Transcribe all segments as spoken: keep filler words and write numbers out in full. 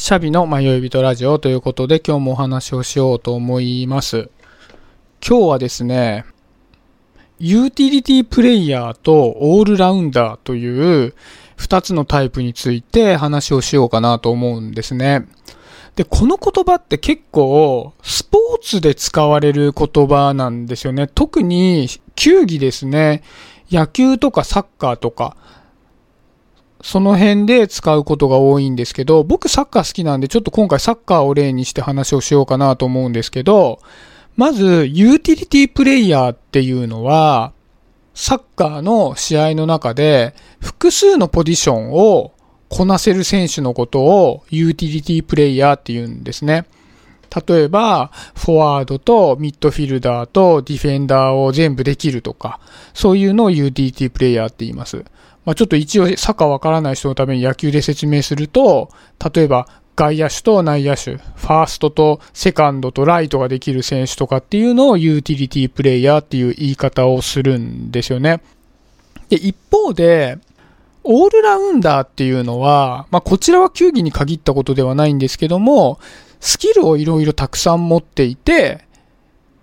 シャビの迷い人ラジオということで、今日もお話をしようと思います。今日はですね、ユーティリティプレイヤーとオールラウンダーというふたつのタイプについて話をしようかなと思うんですね。で、この言葉って結構スポーツで使われる言葉なんですよね。特に球技ですね。野球とかサッカーとかその辺で使うことが多いんですけど、僕サッカー好きなんでちょっと今回サッカーを例にして話をしようかなと思うんですけど、まずユーティリティプレイヤーっていうのはサッカーの試合の中で複数のポジションをこなせる選手のことをユーティリティプレイヤーって言うんですね。例えばフォワードとミッドフィルダーとディフェンダーを全部できるとか、そういうのをユーティリティプレイヤーって言います。まあ、ちょっと一応サッカーわからない人のために野球で説明すると、例えば外野手と内野手、ファーストとセカンドとライトができる選手とかっていうのをユーティリティプレイヤーっていう言い方をするんですよね。で、一方でオールラウンダーっていうのは、まあ、こちらは球技に限ったことではないんですけども、スキルをいろいろたくさん持っていて、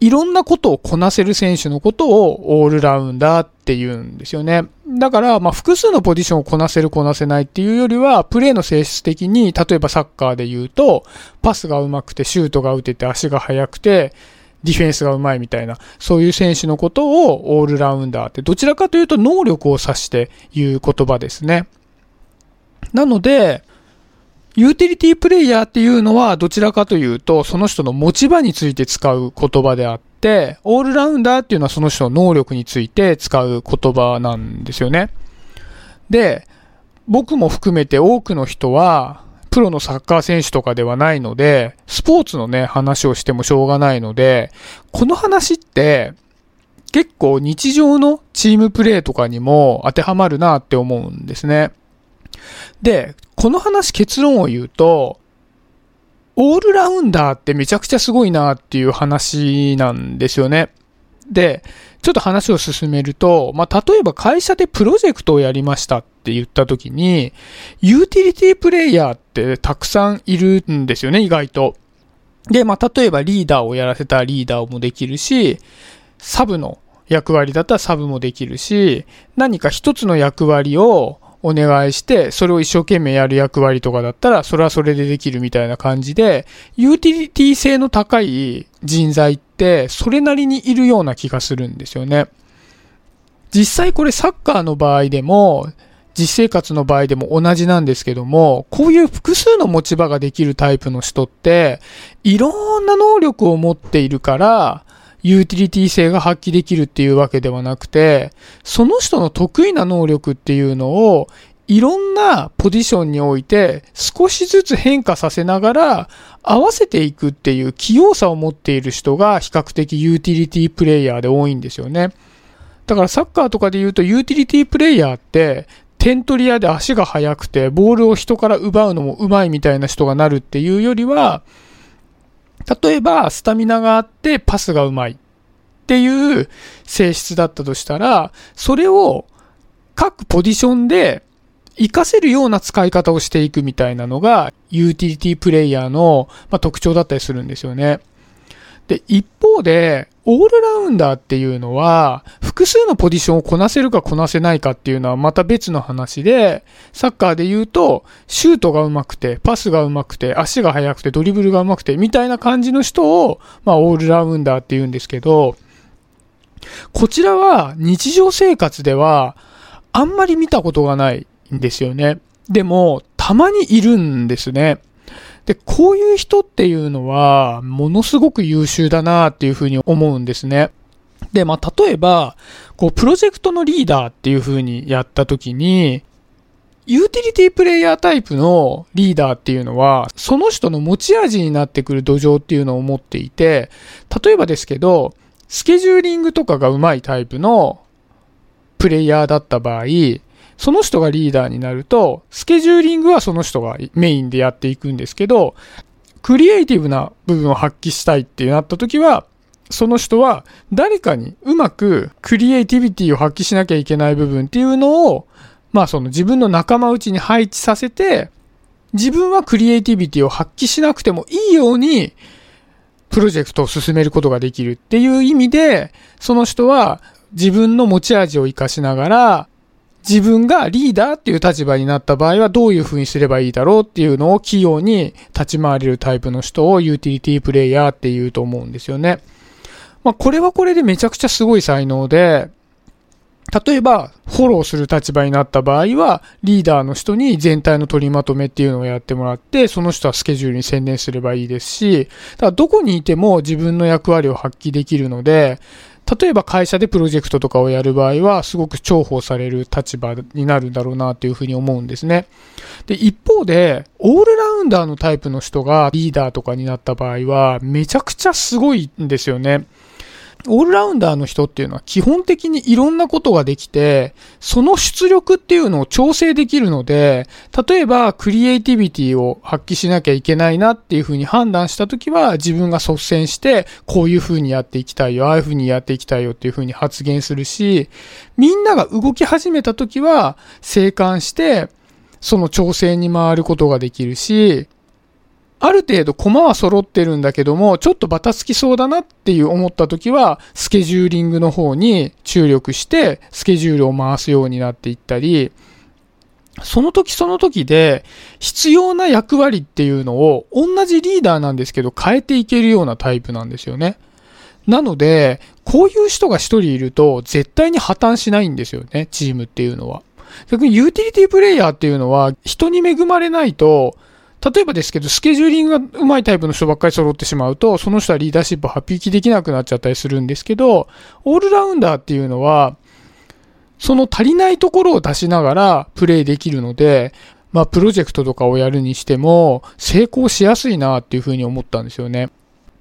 いろんなことをこなせる選手のことをオールラウンダーっていうんですよね。だから、まあ、複数のポジションをこなせるこなせないっていうよりは、プレーの性質的に、例えばサッカーで言うと、パスが上手くてシュートが打てて足が速くて、ディフェンスがうまいみたいな、そういう選手のことをオールラウンダーって、どちらかというと能力を指して言う言葉ですね。なので、ユーティリティプレイヤーっていうのはどちらかというとその人の持ち場について使う言葉であって、オールラウンダーっていうのはその人の能力について使う言葉なんですよね。で、僕も含めて多くの人はプロのサッカー選手とかではないので、スポーツのね話をしてもしょうがないので、この話って結構日常のチームプレーとかにも当てはまるなって思うんですね。で、この話結論を言うと、オールラウンダーってめちゃくちゃすごいなっていう話なんですよね。で、ちょっと話を進めると、まあ、例えば会社でプロジェクトをやりましたって言った時に、ユーティリティプレイヤーってたくさんいるんですよね、意外と。で、まあ、例えばリーダーをやらせたリーダーもできるし、サブの役割だったらサブもできるし、何か一つの役割をお願いしてそれを一生懸命やる役割とかだったらそれはそれでできるみたいな感じで、ユーティリティ性の高い人材ってそれなりにいるような気がするんですよね。実際これサッカーの場合でも実生活の場合でも同じなんですけども、こういう複数の持ち場ができるタイプの人っていろんな能力を持っているからユーティリティ性が発揮できるっていうわけではなくて、その人の得意な能力っていうのをいろんなポジションにおいて少しずつ変化させながら合わせていくっていう器用さを持っている人が比較的ユーティリティプレイヤーで多いんですよね。だからサッカーとかで言うとユーティリティプレイヤーって点取り屋で足が速くてボールを人から奪うのも上手いみたいな人がなるっていうよりは、例えばスタミナがあってパスがうまいっていう性質だったとしたら、それを各ポジションで活かせるような使い方をしていくみたいなのがユーティリティプレイヤーの特徴だったりするんですよね。で、一方でオールラウンダーっていうのは複数のポジションをこなせるかこなせないかっていうのはまた別の話で、サッカーで言うとシュートが上手くてパスが上手くて足が速くてドリブルが上手くてみたいな感じの人を、まあ、オールラウンダーっていうんですけど、こちらは日常生活ではあんまり見たことがないんですよね。でもたまにいるんですね。で、こういう人っていうのはものすごく優秀だなっていうふうに思うんですね。で、まあ、例えばこうプロジェクトのリーダーっていうふうにやった時に、ユーティリティプレイヤータイプのリーダーっていうのはその人の持ち味になってくる土壌っていうのを持っていて、例えばですけどスケジューリングとかがうまいタイプのプレイヤーだった場合、その人がリーダーになるとスケジューリングはその人がメインでやっていくんですけど、クリエイティブな部分を発揮したいってなった時はその人は誰かにうまくクリエイティビティを発揮しなきゃいけない部分っていうのを、まあその自分の仲間内に配置させて自分はクリエイティビティを発揮しなくてもいいようにプロジェクトを進めることができるっていう意味で、その人は自分の持ち味を生かしながら、自分がリーダーっていう立場になった場合はどういう風にすればいいだろうっていうのを器用に立ち回れるタイプの人をユーティリティプレイヤーっていうと思うんですよね。まあこれはこれでめちゃくちゃすごい才能で、例えばフォローする立場になった場合はリーダーの人に全体の取りまとめっていうのをやってもらって、その人はスケジュールに専念すればいいですし、だからどこにいても自分の役割を発揮できるので、例えば会社でプロジェクトとかをやる場合はすごく重宝される立場になるんだろうなというふうに思うんですね。で、一方でオールラウンダーのタイプの人がリーダーとかになった場合はめちゃくちゃすごいんですよね。オールラウンダーの人っていうのは基本的にいろんなことができて、その出力っていうのを調整できるので、例えばクリエイティビティを発揮しなきゃいけないなっていうふうに判断したときは、自分が率先してこういうふうにやっていきたいよ、ああいうふうにやっていきたいよっていうふうに発言するし、みんなが動き始めたときは静観してその調整に回ることができるし、ある程度駒は揃ってるんだけども、ちょっとバタつきそうだなっていう思った時はスケジューリングの方に注力してスケジュールを回すようになっていったり、その時その時で必要な役割っていうのを同じリーダーなんですけど変えていけるようなタイプなんですよね。なのでこういう人が一人いると絶対に破綻しないんですよね、チームっていうのは。逆にユーティリティプレイヤーっていうのは人に恵まれないと、例えばですけどスケジューリングが上手いタイプの人ばっかり揃ってしまうと、その人はリーダーシップを発揮できなくなっちゃったりするんですけど、オールラウンダーっていうのはその足りないところを出しながらプレイできるので、まあプロジェクトとかをやるにしても成功しやすいなっていうふうに思ったんですよね。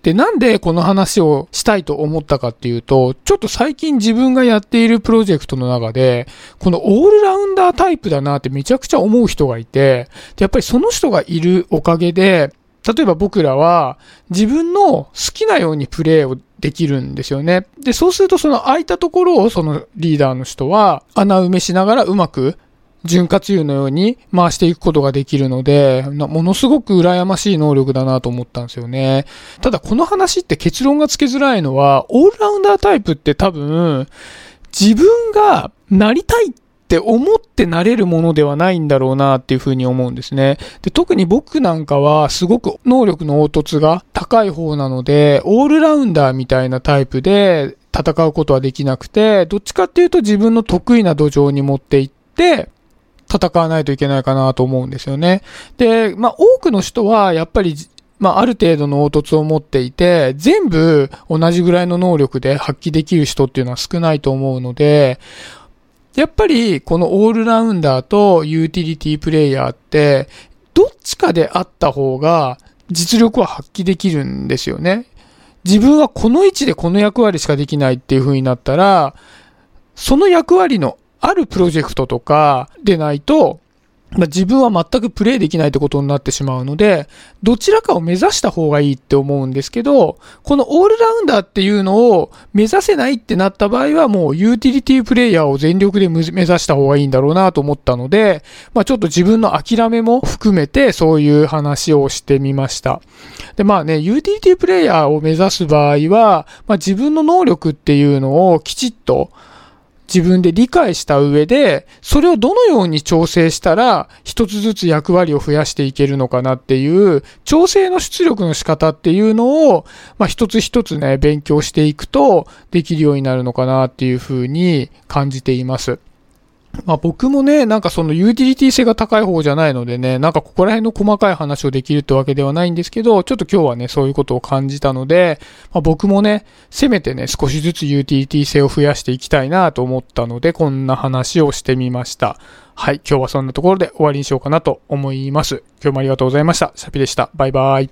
で、なんでこの話をしたいと思ったかっていうと、ちょっと最近自分がやっているプロジェクトの中で、このオールラウンダータイプだなってめちゃくちゃ思う人がいて、で、やっぱりその人がいるおかげで、例えば僕らは自分の好きなようにプレイをできるんですよね。で、そうするとその空いたところをそのリーダーの人は穴埋めしながらうまく潤滑油のように回していくことができるので、ものすごく羨ましい能力だなと思ったんですよね。ただこの話って結論がつけづらいのは、オールラウンダータイプって多分自分がなりたいって思ってなれるものではないんだろうなっていうふうに思うんですね。で、特に僕なんかはすごく能力の凹凸が高い方なので、オールラウンダーみたいなタイプで戦うことはできなくて、どっちかっていうと自分の得意な土壌に持っていって戦わないといけないかなと思うんですよね。で、まあ多くの人はやっぱり、まあある程度の凹凸を持っていて、全部同じぐらいの能力で発揮できる人っていうのは少ないと思うので、やっぱりこのオールラウンダーとユーティリティプレイヤーって、どっちかであった方が実力は発揮できるんですよね。自分はこの位置でこの役割しかできないっていう風になったら、その役割のあるプロジェクトとかでないと、まあ、自分は全くプレイできないってことになってしまうので、どちらかを目指した方がいいって思うんですけど、このオールラウンダーっていうのを目指せないってなった場合はもうユーティリティプレイヤーを全力で目指した方がいいんだろうなと思ったので、まあ、ちょっと自分の諦めも含めてそういう話をしてみました。で、まあね、ユーティリティプレイヤーを目指す場合は、まあ、自分の能力っていうのをきちっと自分で理解した上で、それをどのように調整したら一つずつ役割を増やしていけるのかなっていう調整の出力の仕方っていうのを、まあ、一つ一つね勉強していくとできるようになるのかなっていうふうに感じています。まあ僕もね、なんかそのユーティリティ性が高い方じゃないのでね、なんかここら辺の細かい話をできるってわけではないんですけど、ちょっと今日はね、そういうことを感じたので、まあ僕もね、せめてね、少しずつユーティリティ性を増やしていきたいなと思ったので、こんな話をしてみました。はい、今日はそんなところで終わりにしようかなと思います。今日もありがとうございました。シャピでした。バイバイ。